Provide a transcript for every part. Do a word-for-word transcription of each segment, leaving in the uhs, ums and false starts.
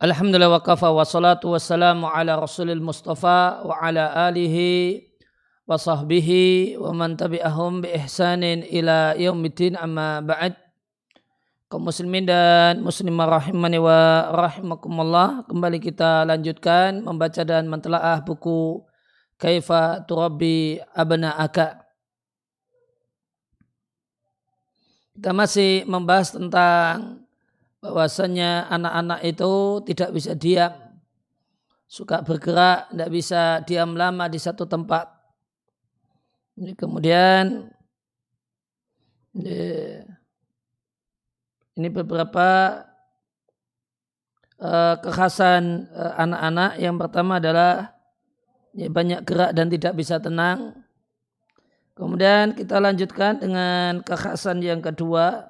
Alhamdulillah wa kafa wa salatu wassalamu ala rasulil mustafa wa ala alihi wa sahbihi wa man tabi'ahum bi ihsanin ila yaumiddin amma ba'd. Kaum muslimin dan muslimah rahimani wa rahimakumullah, kembali kita lanjutkan membaca dan mentelaah buku Kaifa Turabbi Abna'aka. Kita masih membahas tentang bahwasanya anak-anak itu tidak bisa diam, suka bergerak, tidak bisa diam lama di satu tempat. Jadi kemudian ini beberapa uh, kekhasan uh, anak-anak. Yang pertama adalah ya, banyak gerak dan tidak bisa tenang. Kemudian kita lanjutkan dengan kekhasan yang kedua.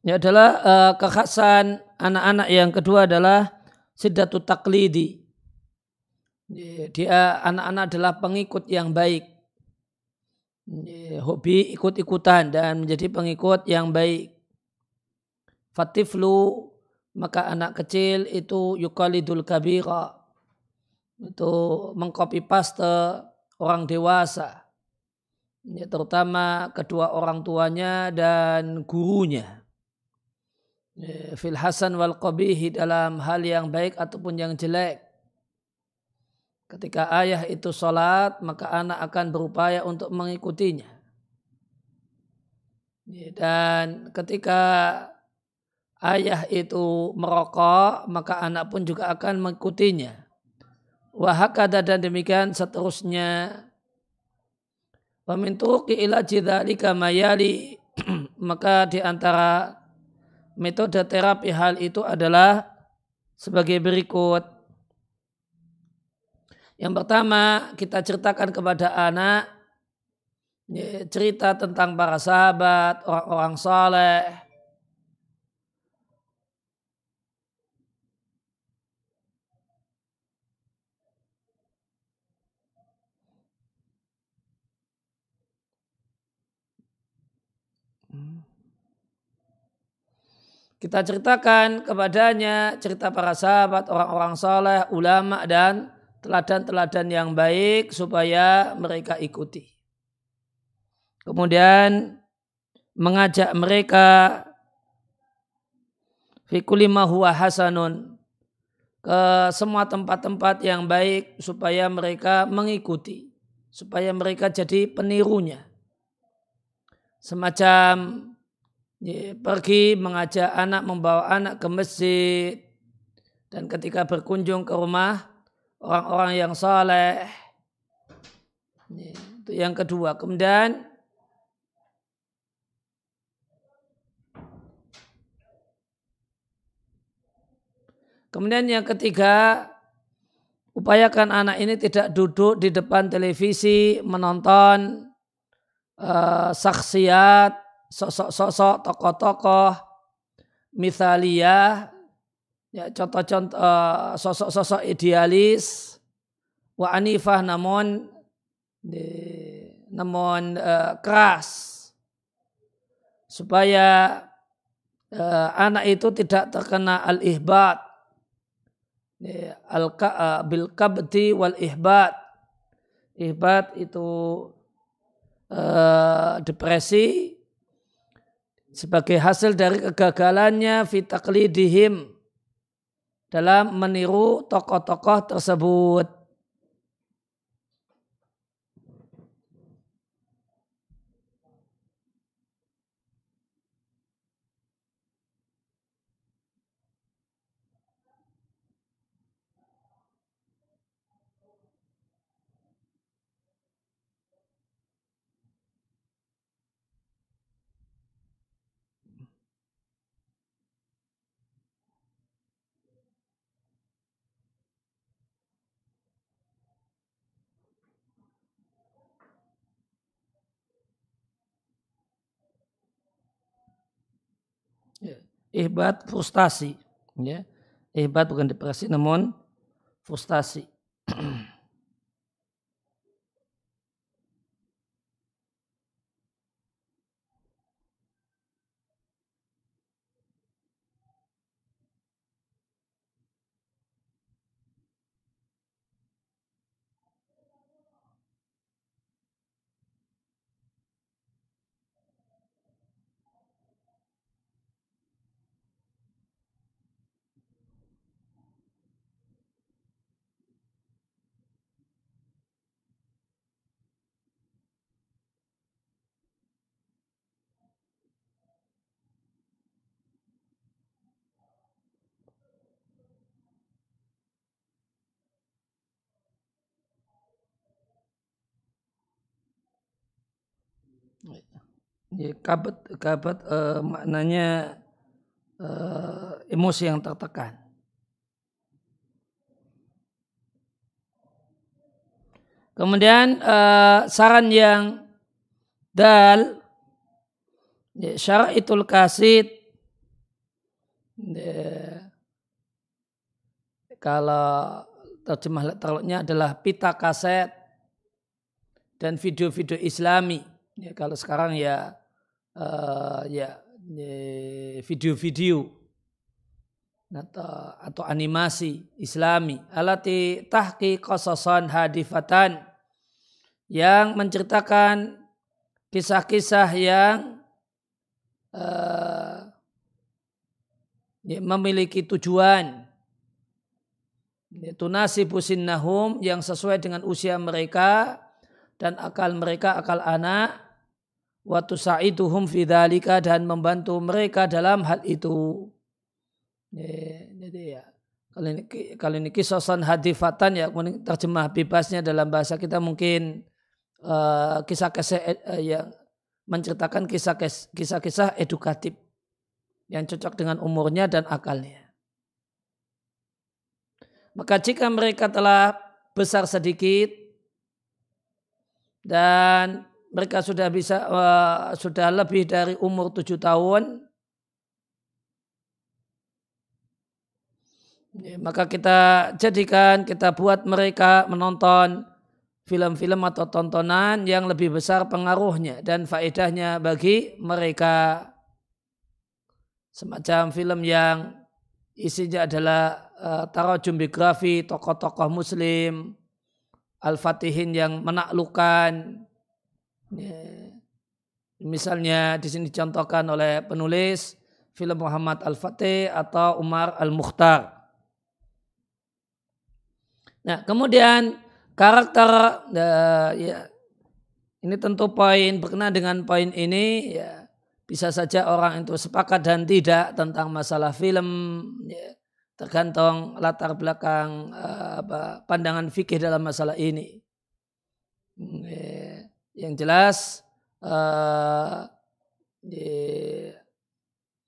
Ini adalah uh, kekhasan anak-anak yang kedua adalah Siddatu Taklidi. Dia anak-anak adalah pengikut yang baik. Dia hobi ikut-ikutan dan menjadi pengikut yang baik. Fatiflu, maka anak kecil itu yukalidul kabira. Itu mengcopy paste orang dewasa. Dia terutama kedua orang tuanya dan gurunya. Fil hasan wal qabihi, dalam hal yang baik ataupun yang jelek. Ketika ayah itu sholat, maka anak akan berupaya untuk mengikutinya. Dan ketika ayah itu merokok, maka anak pun juga akan mengikutinya. Wa hakadha, dan demikian seterusnya. Wa min turuqi ilaji dzalika mayali, maka diantara metode terapi hal itu adalah sebagai berikut. Yang pertama, kita ceritakan kepada anak cerita tentang para sahabat, orang-orang saleh. Kita ceritakan kepadanya cerita para sahabat, orang-orang saleh, ulama, dan teladan-teladan yang baik supaya mereka ikuti. Kemudian mengajak mereka fi kulli ma huwa hasanun, ke semua tempat-tempat yang baik supaya mereka mengikuti, supaya mereka jadi penirunya. Semacam Ya, pergi mengajak anak, membawa anak ke masjid, dan ketika berkunjung ke rumah orang-orang yang saleh. Ya, itu yang kedua. Kemudian kemudian yang ketiga, upayakan anak ini tidak duduk di depan televisi menonton uh, saksiat, sosok-sosok, tokoh-tokoh mithaliyah, ya, contoh-contoh uh, sosok-sosok idealis wa anifah, namun di, namun uh, keras, supaya uh, anak itu tidak terkena al-ihbat, ya, al-ka, uh, bil-kabdi wal-ihbat. Ihbat itu uh, depresi sebagai hasil dari kegagalannya fi taqlidihim, dalam meniru tokoh-tokoh tersebut. ihbat frustasi. Ya. Ihbat bukan depresi namun frustasi. Ya, kabat kabat eh, maknanya eh, emosi yang tertekan. Kemudian eh, saran yang dal ya, syar'itul kasid ya, kalau terjemah literalnya adalah pita kaset dan video-video Islami. Ya, kalau sekarang ya, uh, ya, ya video-video atau, atau animasi Islami. Alati tahqiq qasasan hadifatan, yang menceritakan kisah-kisah yang uh, ya, memiliki tujuan. Tunasibu sinnahum, yang sesuai dengan usia mereka dan akal mereka, akal anak. Wa tusaiduhum fi dzalika, dan membantu mereka dalam hal itu. Jadi ya, kalau ini, kalau ini kisasan hadifatan ya, terjemah bebasnya dalam bahasa kita mungkin uh, kisah-kisah uh, yang menceritakan kisah-kisah edukatif yang cocok dengan umurnya dan akalnya. Maka jika mereka telah besar sedikit dan mereka sudah bisa uh, sudah lebih dari umur tujuh tahun, ya, maka kita jadikan, kita buat mereka menonton film-film atau tontonan yang lebih besar pengaruhnya dan faedahnya bagi mereka. Semacam film yang isinya adalah uh, tarajum biografi tokoh-tokoh Muslim, Al-Fatihin yang menaklukkan. Yeah. Misalnya di sini dicontohkan oleh penulis film Muhammad Al-Fatih atau Umar Al-Mukhtar. Nah, kemudian karakter uh, ya, ini tentu poin berkenaan dengan poin ini ya, bisa saja orang itu sepakat dan tidak tentang masalah film ya, tergantung latar belakang uh, apa, pandangan fikih dalam masalah ini. Yeah. Yang jelas uh, di,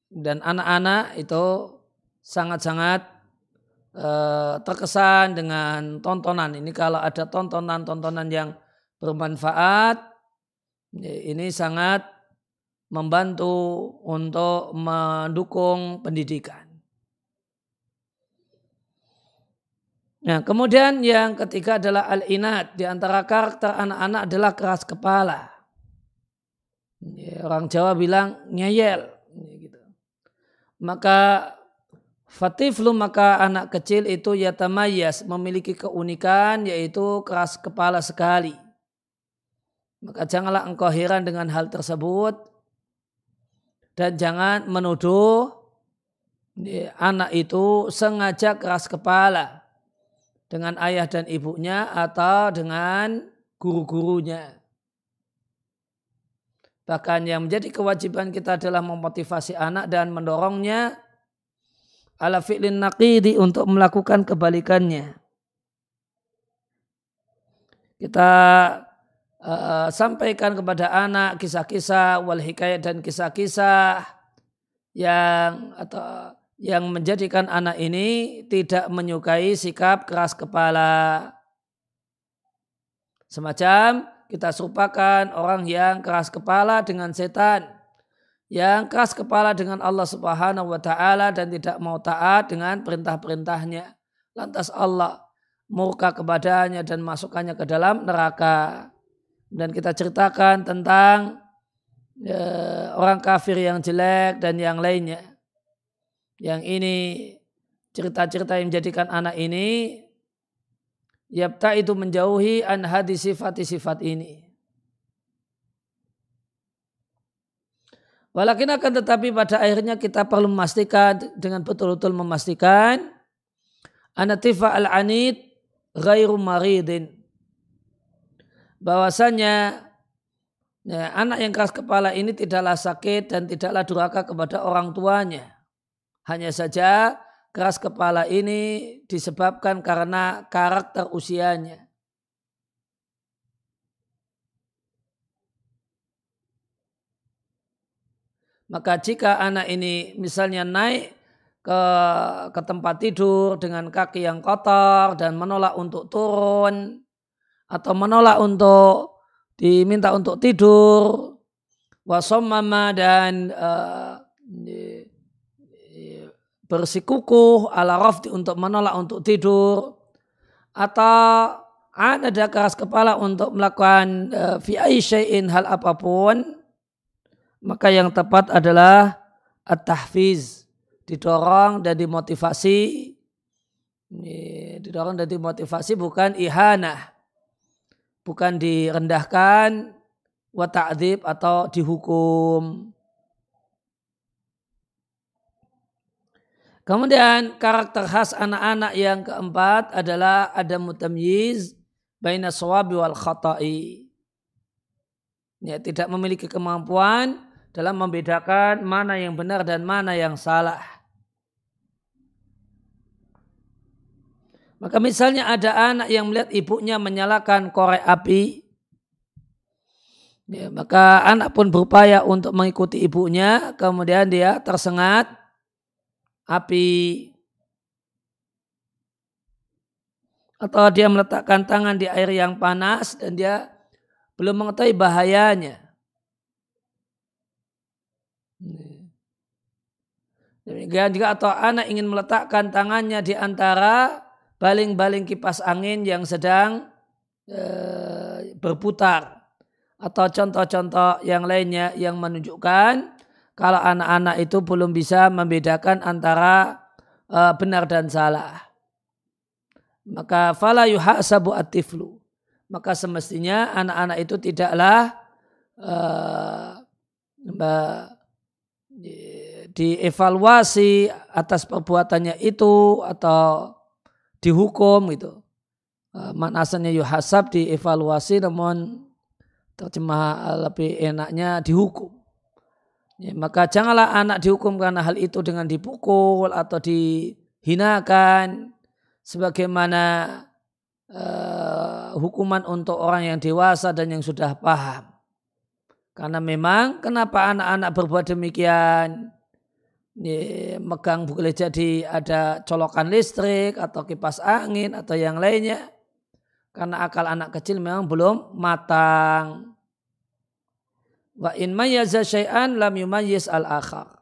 dan anak-anak itu sangat-sangat uh, terkesan dengan tontonan. Ini kalau ada tontonan-tontonan yang bermanfaat, ini sangat membantu untuk mendukung pendidikan. Nah, kemudian yang ketiga adalah al-inat. Di antara karakter anak-anak adalah keras kepala. Ya, orang Jawa bilang ngeyel. Ya, gitu. Maka fatiflu, maka anak kecil itu yatamayas, memiliki keunikan yaitu keras kepala sekali. Maka janganlah engkau heran dengan hal tersebut dan jangan menuduh ya, anak itu sengaja keras kepala dengan ayah dan ibunya atau dengan guru-gurunya. Bahkan yang menjadi kewajiban kita adalah memotivasi anak dan mendorongnya ala fi'lin naqidi, untuk melakukan kebalikannya. Kita uh, sampaikan kepada anak kisah-kisah wal hikayat, dan kisah-kisah yang atau yang menjadikan anak ini tidak menyukai sikap keras kepala. Semacam kita serupakan orang yang keras kepala dengan setan yang keras kepala dengan Allah Subhanahu wa Ta'ala dan tidak mau taat dengan perintah-perintahnya. Lantas Allah murka kepadanya dan masukkannya ke dalam neraka. Dan kita ceritakan tentang e, orang kafir yang jelek dan yang lainnya. Yang ini cerita-cerita yang menjadikan anak ini yapta itu menjauhi an hadis sifat-sifat ini. Walakin akan tetapi pada akhirnya kita perlu memastikan dengan betul-betul memastikan anatifa al-anid ghairu maridin, bahwasanya ya, anak yang keras kepala ini tidaklah sakit dan tidaklah durhaka kepada orang tuanya. Hanya saja keras kepala ini disebabkan karena karakter usianya. Maka jika anak ini misalnya naik ke, ke tempat tidur dengan kaki yang kotor dan menolak untuk turun atau menolak untuk diminta untuk tidur, wasommama dan uh, bersikukuh ala rafdi untuk menolak untuk tidur, atau ada keras kepala untuk melakukan uh, fi ayyi syai'in hal apapun, maka yang tepat adalah at-tahfiz, didorong dan dimotivasi, didorong dan dimotivasi bukan ihanah, bukan direndahkan, wa ta'dzib atau dihukum. Kemudian karakter khas anak-anak yang keempat adalah ada mutamyiz baina shawabi wal khata'i. Ya, tidak memiliki kemampuan dalam membedakan mana yang benar dan mana yang salah. Maka misalnya ada anak yang melihat ibunya menyalakan korek api. Ya, maka anak pun berupaya untuk mengikuti ibunya. Kemudian dia tersengat api. Atau dia meletakkan tangan di air yang panas dan dia belum mengetahui bahayanya. Demikian juga atau anak ingin meletakkan tangannya di antara baling-baling kipas angin yang sedang e, berputar atau contoh-contoh yang lainnya yang menunjukkan kalau anak-anak itu belum bisa membedakan antara e, benar dan salah. Maka fala yuhasabu at-tiflu, maka semestinya anak-anak itu tidaklah uh, dievaluasi atas perbuatannya itu atau dihukum gitu. Uh, Maknanya yuhasab dievaluasi, namun terjemah lebih enaknya dihukum. Ya, maka janganlah anak dihukum karena hal itu dengan dipukul atau dihinakan, sebagaimana Uh, hukuman untuk orang yang dewasa dan yang sudah paham. Karena memang kenapa anak-anak berbuat demikian, yeah, megang boleh jadi ada colokan listrik atau kipas angin atau yang lainnya, karena akal anak kecil memang belum matang. Wa in mayyaza syai'an lam yumayyiz al-akhar,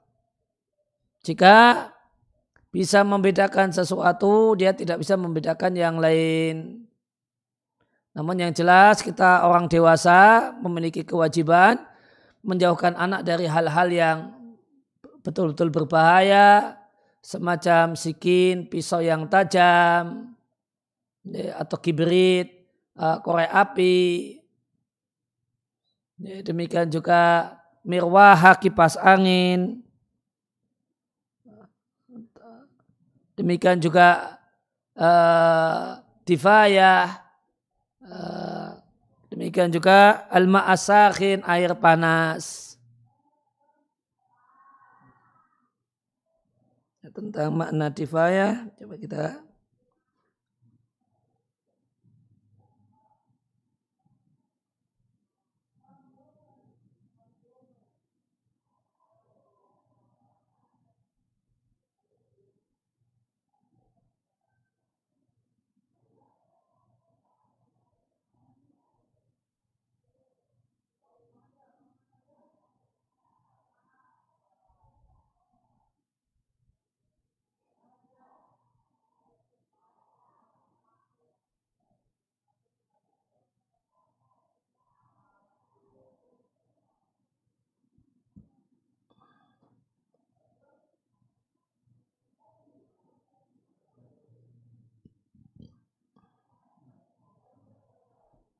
jika bisa membedakan sesuatu, dia tidak bisa membedakan yang lain. Namun yang jelas kita orang dewasa memiliki kewajiban menjauhkan anak dari hal-hal yang betul-betul berbahaya, semacam sikin, pisau yang tajam, atau kibrit, korek api. Demikian juga mirwah, kipas angin. Demikian juga uh, tifayah, uh, demikian juga al-ma'asakhin, air panas. Tentang makna tifayah, coba kita.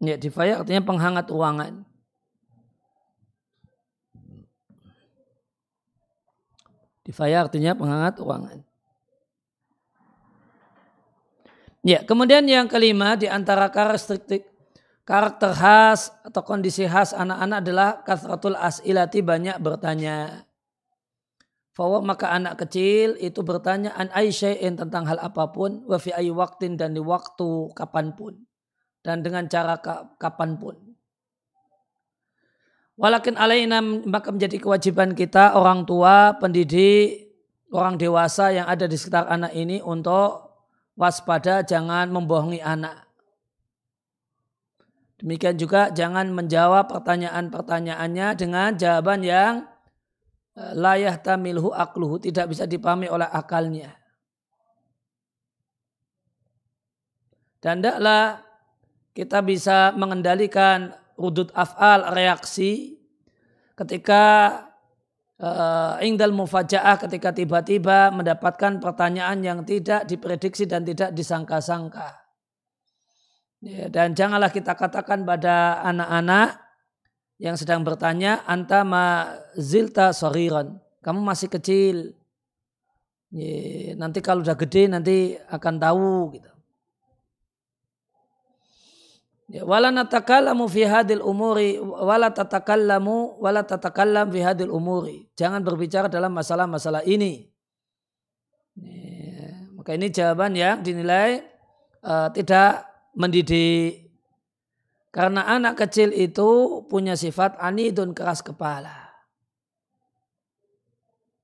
Ya, difaya artinya penghangat ruangan. Difaya artinya penghangat ruangan. Ya, kemudian yang kelima di antara karakteristik karakter khas atau kondisi khas anak-anak adalah kasratul as'ilati, banyak bertanya. Fawa, maka anak kecil itu bertanya an aisya'in, tentang hal apapun, wa fi ayi waqtin, dan di waktu kapanpun, dan dengan cara kapanpun. Walakin alaina, maka menjadi kewajiban kita orang tua, pendidik, orang dewasa yang ada di sekitar anak ini untuk waspada, jangan membohongi anak. Demikian juga jangan menjawab pertanyaan-pertanyaannya dengan jawaban yang la yahtamilhu aqluhu, tidak bisa dipahami oleh akalnya. Dan tidaklah kita bisa mengendalikan rudud af'al, reaksi ketika uh, indal mufaja'ah, ketika tiba-tiba mendapatkan pertanyaan yang tidak diprediksi dan tidak disangka-sangka. Ya, dan janganlah kita katakan pada anak-anak yang sedang bertanya, anta ma zilta soriron, kamu masih kecil, ya, nanti kalau udah gede nanti akan tahu gitu. Wala natakallamu fi hadil umuri, wala tatakallamu, wala tatakallam fi hadil umuri. Jangan berbicara dalam masalah-masalah ini. Ya, maka ini jawaban yang dinilai uh, tidak mendidik. Karena anak kecil itu punya sifat anidun, keras kepala.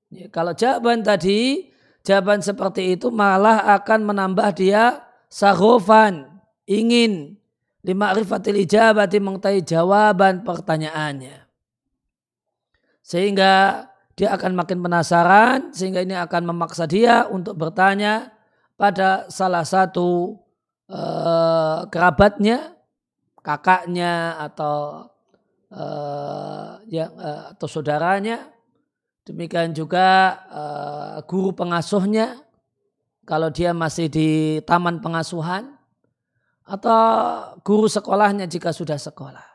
Ya, kalau jawaban tadi, jawaban seperti itu malah akan menambah dia saghofan, ingin lima'rifatil ijabati, mengetahui jawaban pertanyaannya. Sehingga dia akan makin penasaran, sehingga ini akan memaksa dia untuk bertanya pada salah satu eh, kerabatnya, kakaknya atau eh, yang, eh, atau saudaranya. Demikian juga eh, guru pengasuhnya, kalau dia masih di taman pengasuhan, atau guru sekolahnya jika sudah sekolah.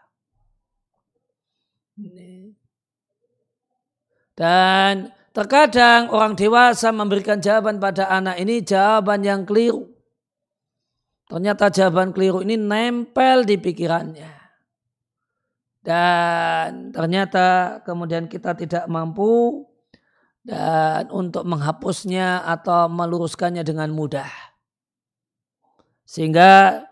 Dan terkadang orang dewasa memberikan jawaban pada anak ini jawaban yang keliru. Ternyata jawaban keliru ini nempel di pikirannya. Dan ternyata kemudian kita tidak mampu dan untuk menghapusnya atau meluruskannya dengan mudah. Sehingga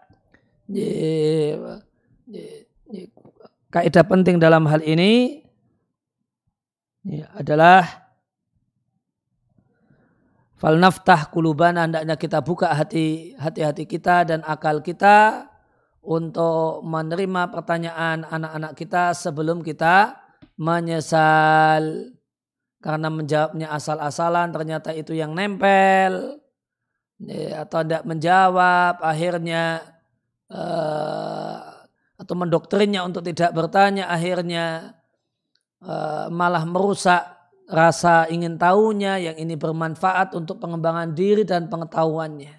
kaidah penting dalam hal ini adalah falnaftah kulubana, hendaknya kita buka hati hati-hati kita dan akal kita untuk menerima pertanyaan anak-anak kita sebelum kita menyesal karena menjawabnya asal-asalan, ternyata itu yang nempel, atau tidak menjawab akhirnya, Uh, atau mendoktrinnya untuk tidak bertanya, akhirnya uh, malah merusak rasa ingin tahunya yang ini bermanfaat untuk pengembangan diri dan pengetahuannya.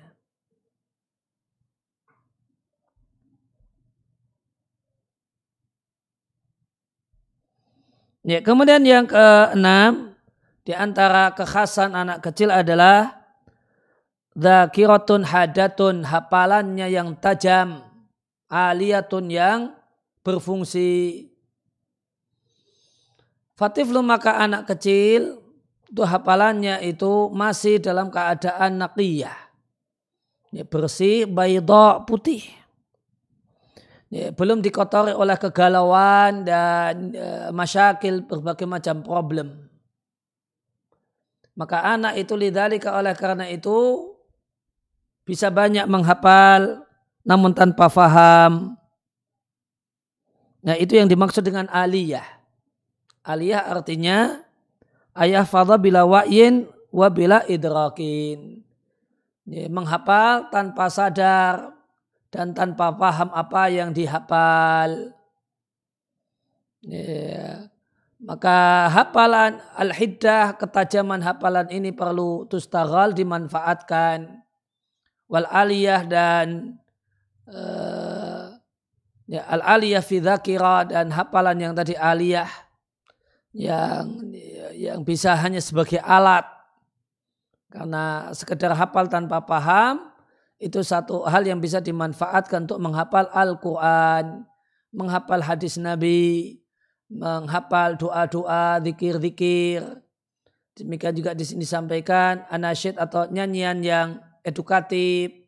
Ya, kemudian yang keenam di antara kekhasan anak kecil adalah zakiratun hadatun, hafalannya yang tajam, aliyatun, yang berfungsi. Fatiflu, maka anak kecil itu hafalannya itu masih dalam keadaan naqiyah, ya, bersih, bayda, putih, ya, belum dikotori oleh kegalauan dan e, masyakil, berbagai macam problem. Maka anak itu lidzalika, oleh karena itu bisa banyak menghafal namun tanpa faham. Nah, itu yang dimaksud dengan aliyah. Aliyah artinya ayah fadha bila wa'yin wa bila idrakin. Ya, menghafal tanpa sadar dan tanpa faham apa yang dihafal. Ya, maka hafalan al-hiddah, ketajaman hafalan ini perlu tustaghal, dimanfaatkan. Wal aliyah, dan e, ya, al-aliyah fi dzakira, dan hafalan yang tadi aliyah yang yang bisa hanya sebagai alat, karena sekedar hafal tanpa paham itu satu hal yang bisa dimanfaatkan untuk menghafal Al-Quran, menghafal hadis Nabi, menghafal doa-doa, zikir-zikir. Demikian juga di sini disampaikan anasyid atau nyanyian yang edukatif.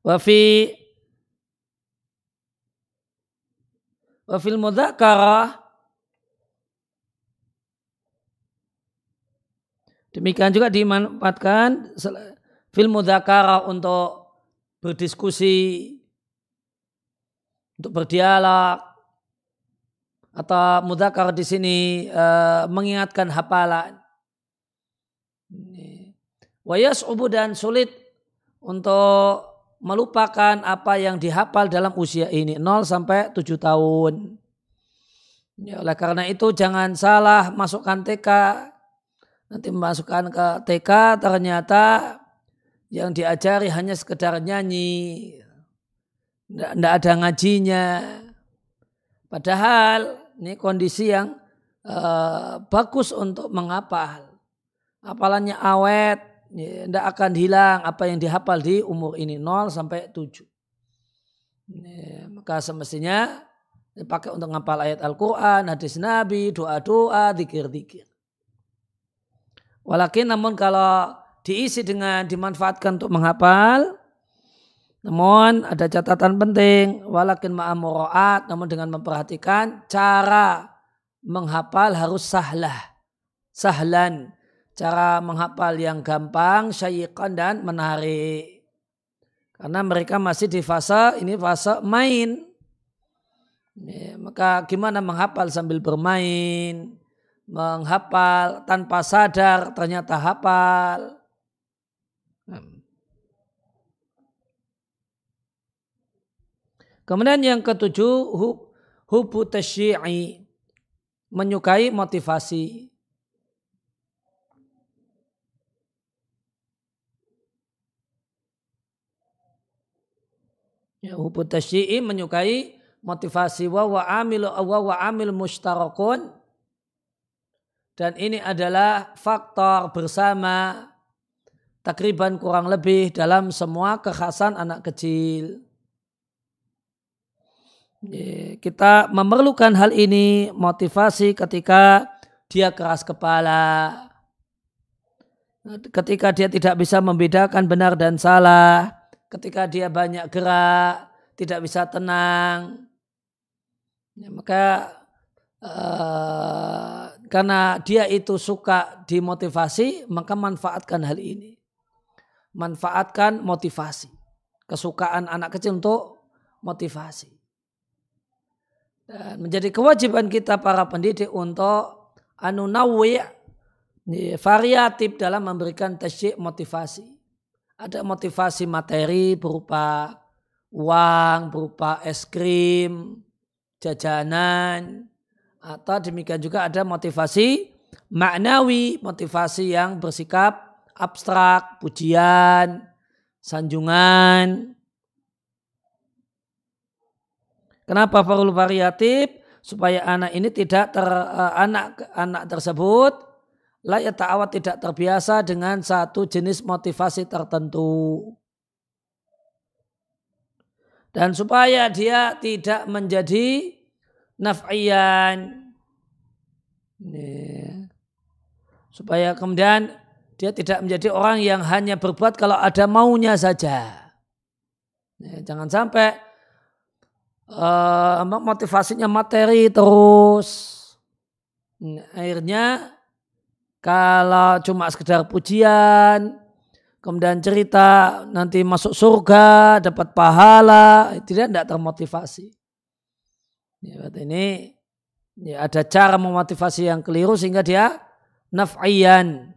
Wafi wafil mudzakarah, demikian juga dimanfaatkan fil mudzakarah untuk berdiskusi, untuk berdialog, atau mudzakar di sini e, mengingatkan hafalan. Wa yas'ubu, dan sulit untuk melupakan apa yang dihafal dalam usia ini nol sampai tujuh tahun. Ya, oleh karena itu jangan salah masukkan T K. Nanti memasukkan ke T K ternyata yang diajari hanya sekedar nyanyi. Tidak ada ngajinya. Padahal ini kondisi yang uh, bagus untuk menghafal. Hafalannya awet. Tidak ya, akan hilang apa yang dihafal di umur ini nol sampai tujuh. Ya, maka semestinya dipakai untuk menghafal ayat Al-Quran, hadis Nabi, doa-doa, zikir-zikir. Walakin namun kalau diisi dengan dimanfaatkan untuk menghafal, namun ada catatan penting, walakin ma'amuraat, namun dengan memperhatikan cara menghafal harus sahlah, sahlan. Cara menghafal yang gampang, syayikan dan menarik. Karena mereka masih di fase, ini fase main. Ya, maka gimana menghafal sambil bermain, menghafal tanpa sadar ternyata hafal. Kemudian yang ketujuh, hubu tasyyi'i, menyukai motivasi. Ya, hubu tasyyi'i, menyukai motivasi, wa wa amil wa wa amil mushtarakun, dan ini adalah faktor bersama takriban kurang lebih dalam semua kekhasan anak kecil. Ya, kita memerlukan hal ini, motivasi, ketika dia keras kepala, ketika dia tidak bisa membedakan benar dan salah, ketika dia banyak gerak, tidak bisa tenang. Ya, maka uh, karena dia itu suka dimotivasi, maka manfaatkan hal ini. Manfaatkan motivasi. Kesukaan anak kecil untuk motivasi. Dan menjadi kewajiban kita para pendidik untuk anunawwi', variatif dalam memberikan tasyik motivasi. Ada motivasi materi berupa uang, berupa es krim, jajanan, atau demikian juga ada motivasi maknawi, motivasi yang bersikap abstrak, pujian, sanjungan. Kenapa perlu variatif? Supaya anak ini tidak ter, anak anak tersebut layak ta'awat, tidak terbiasa dengan satu jenis motivasi tertentu. Dan supaya dia tidak menjadi naf'iyan. Supaya kemudian dia tidak menjadi orang yang hanya berbuat kalau ada maunya saja. Jangan sampai uh, motivasinya materi terus. Akhirnya kalau cuma sekedar pujian, kemudian cerita nanti masuk surga, dapat pahala, tidak tidak termotivasi. Ya, ini ya ada cara memotivasi yang keliru sehingga dia naf'iyan.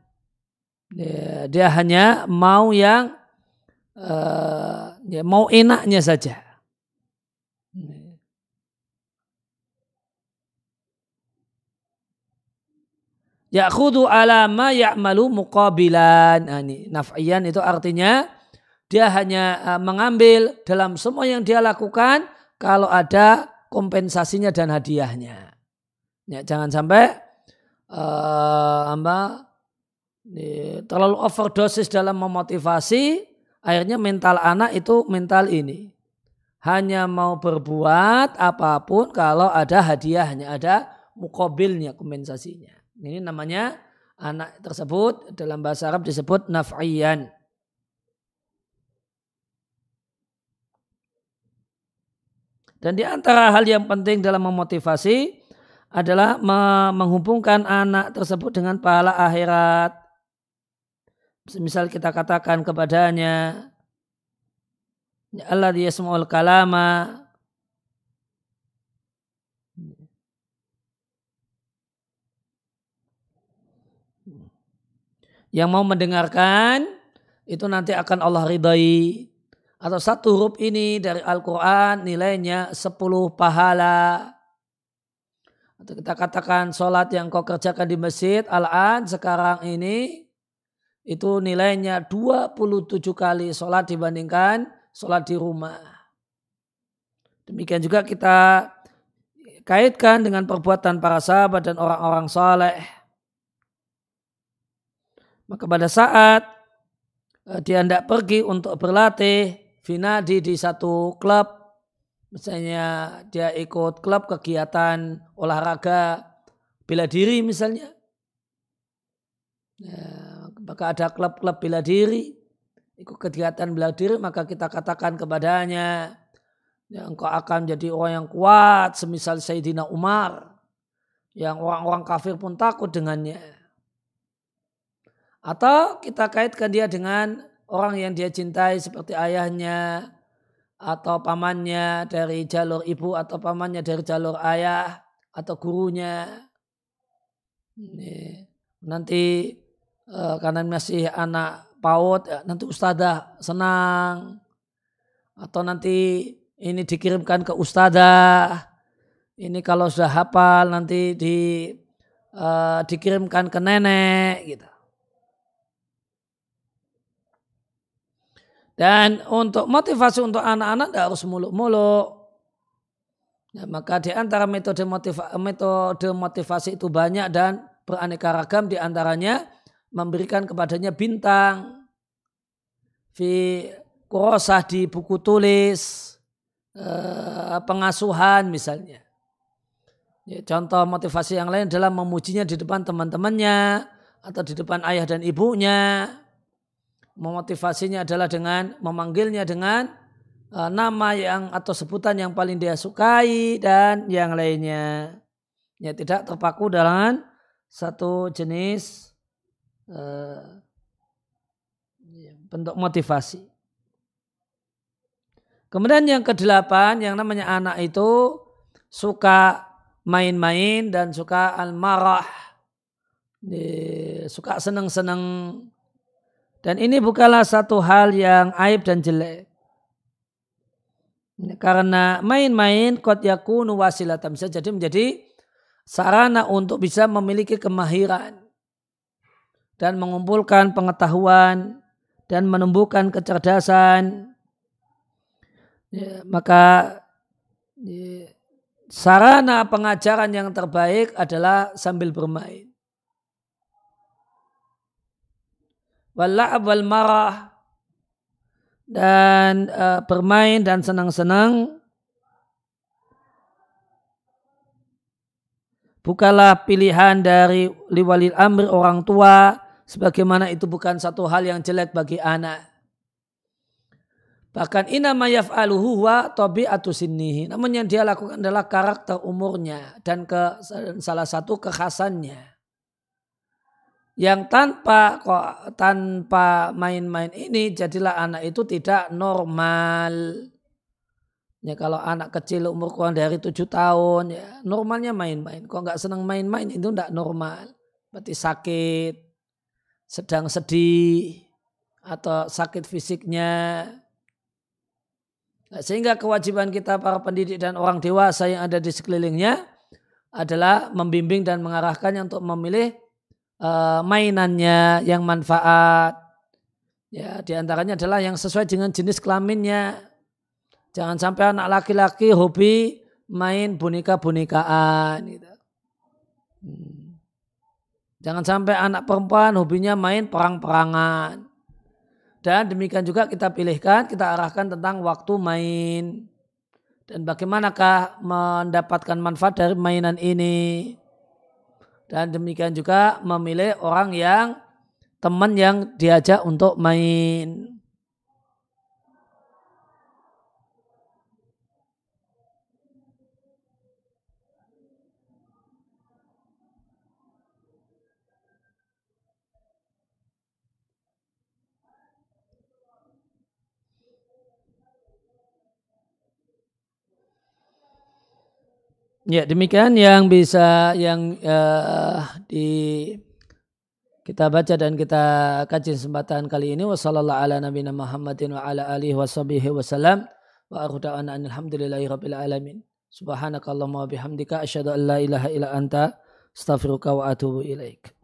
Ya, dia hanya mau yang uh, ya mau enaknya saja. Ya'khudu ala ma ya'malu muqabilan. Nah, ini naf'iyan itu artinya dia hanya mengambil dalam semua yang dia lakukan kalau ada kompensasinya dan hadiahnya. Ya, jangan sampai uh, amba, terlalu overdosis dalam memotivasi, akhirnya mental anak itu mental ini. Hanya mau berbuat apapun kalau ada hadiahnya, ada mukobilnya, kompensasinya. Ini namanya anak tersebut dalam bahasa Arab disebut naf'iyan. Dan di antara hal yang penting dalam memotivasi adalah menghubungkan anak tersebut dengan pahala akhirat. Misal kita katakan kepadanya, Allah yasma'ul kalama, yang mau mendengarkan itu nanti akan Allah ridai. Atau satu huruf ini dari Al-Quran nilainya sepuluh pahala. Atau kita katakan sholat yang kau kerjakan di masjid al-an sekarang ini, itu nilainya dua puluh tujuh kali sholat dibandingkan sholat di rumah. Demikian juga kita kaitkan dengan perbuatan para sahabat dan orang-orang saleh. Maka pada saat dia hendak pergi untuk berlatih vinadi di satu klub, misalnya dia ikut klub kegiatan olahraga bela diri misalnya, ya, maka ada klub-klub bela diri, ikut kegiatan bela diri, maka kita katakan kepadanya, ya, engkau akan jadi orang yang kuat semisal Saidina Umar yang orang-orang kafir pun takut dengannya. Atau kita kaitkan dia dengan orang yang dia cintai seperti ayahnya atau pamannya dari jalur ibu atau pamannya dari jalur ayah atau gurunya. Ini, nanti Uh, karena masih anak PAUD, ya, nanti ustadzah senang, atau nanti ini dikirimkan ke ustadzah, ini kalau sudah hafal nanti di uh, dikirimkan ke nenek gitu. Dan untuk motivasi untuk anak-anak tidak harus muluk-muluk. Nah, maka di antara metode motiva- metode motivasi itu banyak dan beraneka ragam, di antaranya memberikan kepadanya bintang, fi kurosah di buku tulis, pengasuhan misalnya. Contoh motivasi yang lain adalah memujinya di depan teman-temannya atau di depan ayah dan ibunya. Memotivasinya adalah dengan memanggilnya dengan nama yang atau sebutan yang paling dia sukai dan yang lainnya. Ya, tidak terpaku dalam satu jenis bentuk motivasi. Kemudian yang kedelapan, yang namanya anak itu suka main-main dan suka al-marah, suka seneng-seneng, dan ini bukanlah satu hal yang aib dan jelek. Karena main-main qad yakunu wasilatan, bisa jadi menjadi sarana untuk bisa memiliki kemahiran dan mengumpulkan pengetahuan dan menumbuhkan kecerdasan. Ya, maka ya, sarana pengajaran yang terbaik adalah sambil bermain. Walla'ab wal marah, dan uh, bermain dan senang-senang bukanlah pilihan dari liwalil amr, orang tua. Sebagaimana itu bukan satu hal yang jelek bagi anak. Bahkan inama yaf'aluhu wa tabi'atu sinnihi, namun yang dia lakukan adalah karakter umurnya dan ke, salah satu kekhasannya. Yang tanpa kok, tanpa main-main ini jadilah anak itu tidak normal. Ya, kalau anak kecil umur kurang dari tujuh tahun, ya, normalnya main-main. Kok nggak senang main-main itu tidak normal. Berarti sakit, sedang sedih atau sakit fisiknya. Sehingga kewajiban kita para pendidik dan orang dewasa yang ada di sekelilingnya adalah membimbing dan mengarahkannya untuk memilih uh, mainannya yang manfaat. Ya, di antaranya adalah yang sesuai dengan jenis kelaminnya. Jangan sampai anak laki-laki hobi main boneka-bonekaan. Gitu. Hmm. Jangan sampai anak perempuan hobinya main perang-perangan. Dan demikian juga kita pilihkan, kita arahkan tentang waktu main. Dan bagaimanakah mendapatkan manfaat dari mainan ini. Dan demikian juga memilih orang yang teman yang diajak untuk main. Ya, demikian yang bisa yang uh, di kita baca dan kita kaji kesempatan kali ini. Wassallallahu ala nabiyina Muhammadin wa ala alihi washabihi wasallam wa aqda'ana alhamdulillahi rabbil alamin. Subhanakallahumma wa bihamdika asyhadu an la ilaha illa anta astaghfiruka wa atubu ilaik.